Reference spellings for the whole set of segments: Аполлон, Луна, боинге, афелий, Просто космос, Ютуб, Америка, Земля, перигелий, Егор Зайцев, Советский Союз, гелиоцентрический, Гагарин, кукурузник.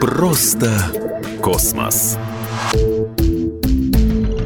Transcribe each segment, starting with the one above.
Просто космос.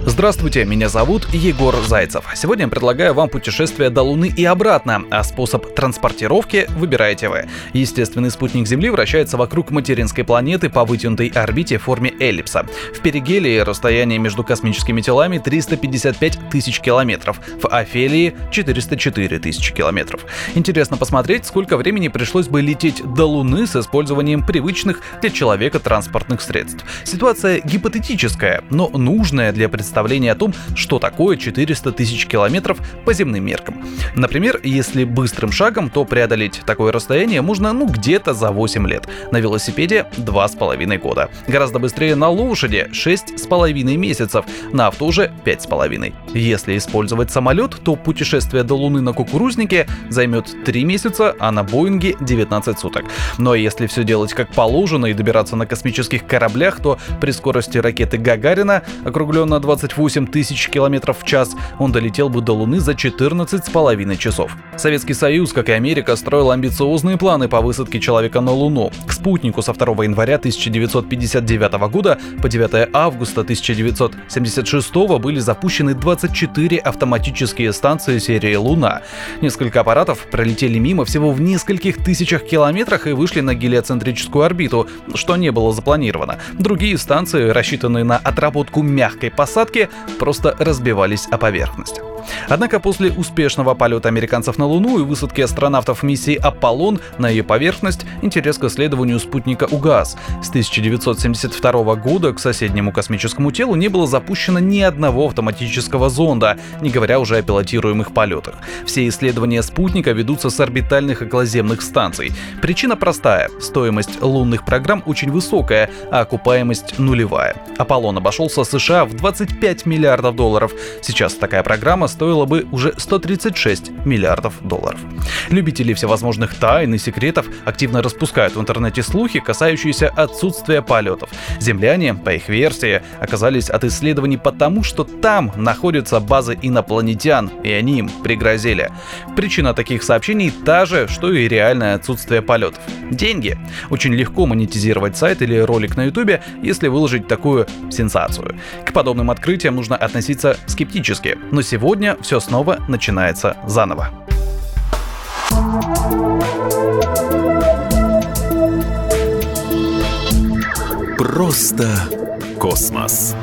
Здравствуйте, меня зовут Егор Зайцев. Сегодня я предлагаю вам путешествие до Луны и обратно, а способ транспортировки выбираете вы. Естественный спутник Земли вращается вокруг материнской планеты по вытянутой орбите в форме эллипса. В перигелии расстояние между космическими телами 355 тысяч километров, в афелии 404 тысячи километров. Интересно посмотреть, сколько времени пришлось бы лететь до Луны с использованием привычных для человека транспортных средств. Ситуация гипотетическая, но нужная для представления о том, что такое 400 тысяч километров по земным меркам. Например, если быстрым шагом, то преодолеть такое расстояние можно где-то за 8 лет, на велосипеде 2,5 года, гораздо быстрее на лошади 6,5 месяцев, на авто же 5,5. Если использовать самолет, то путешествие до Луны на кукурузнике займет 3 месяца, а на боинге 19 суток. Но если все делать как положено и добираться на космических кораблях, то при скорости ракеты Гагарина, округленно 28 тысяч километров в час, он долетел бы до Луны за 14,5 часов. Советский Союз, как и Америка, строил амбициозные планы по высадке человека на Луну. К спутнику со 2 января 1959 года по 9 августа 1976 были запущены 24 автоматические станции серии «Луна». Несколько аппаратов пролетели мимо всего в нескольких тысячах километрах и вышли на гелиоцентрическую орбиту, что не было запланировано. Другие станции, рассчитанные на отработку мягкой посадки, просто разбивались о поверхность. Однако после успешного полета американцев на Луну и высадки астронавтов миссии «Аполлон» на ее поверхность интерес к исследованию спутника угас. С 1972 года к соседнему космическому телу не было запущено ни одного автоматического зонда, не говоря уже о пилотируемых полетах. Все исследования спутника ведутся с орбитальных околоземных станций. Причина простая – стоимость лунных программ очень высокая, а окупаемость нулевая. «Аполлон» обошелся США в $25 миллиардов. Сейчас такая программа стоила бы уже $136 миллиардов. Любители всевозможных тайн и секретов активно распускают в интернете слухи, касающиеся отсутствия полетов. Земляне, по их версии, оказались от исследований потому, что там находятся базы инопланетян, и они им пригрозили. Причина таких сообщений та же, что и реальное отсутствие полетов. Деньги. Очень легко монетизировать сайт или ролик на Ютубе, если выложить такую сенсацию. К подобным открытиям нужно относиться скептически, но сегодня все снова начинается заново. Просто космос.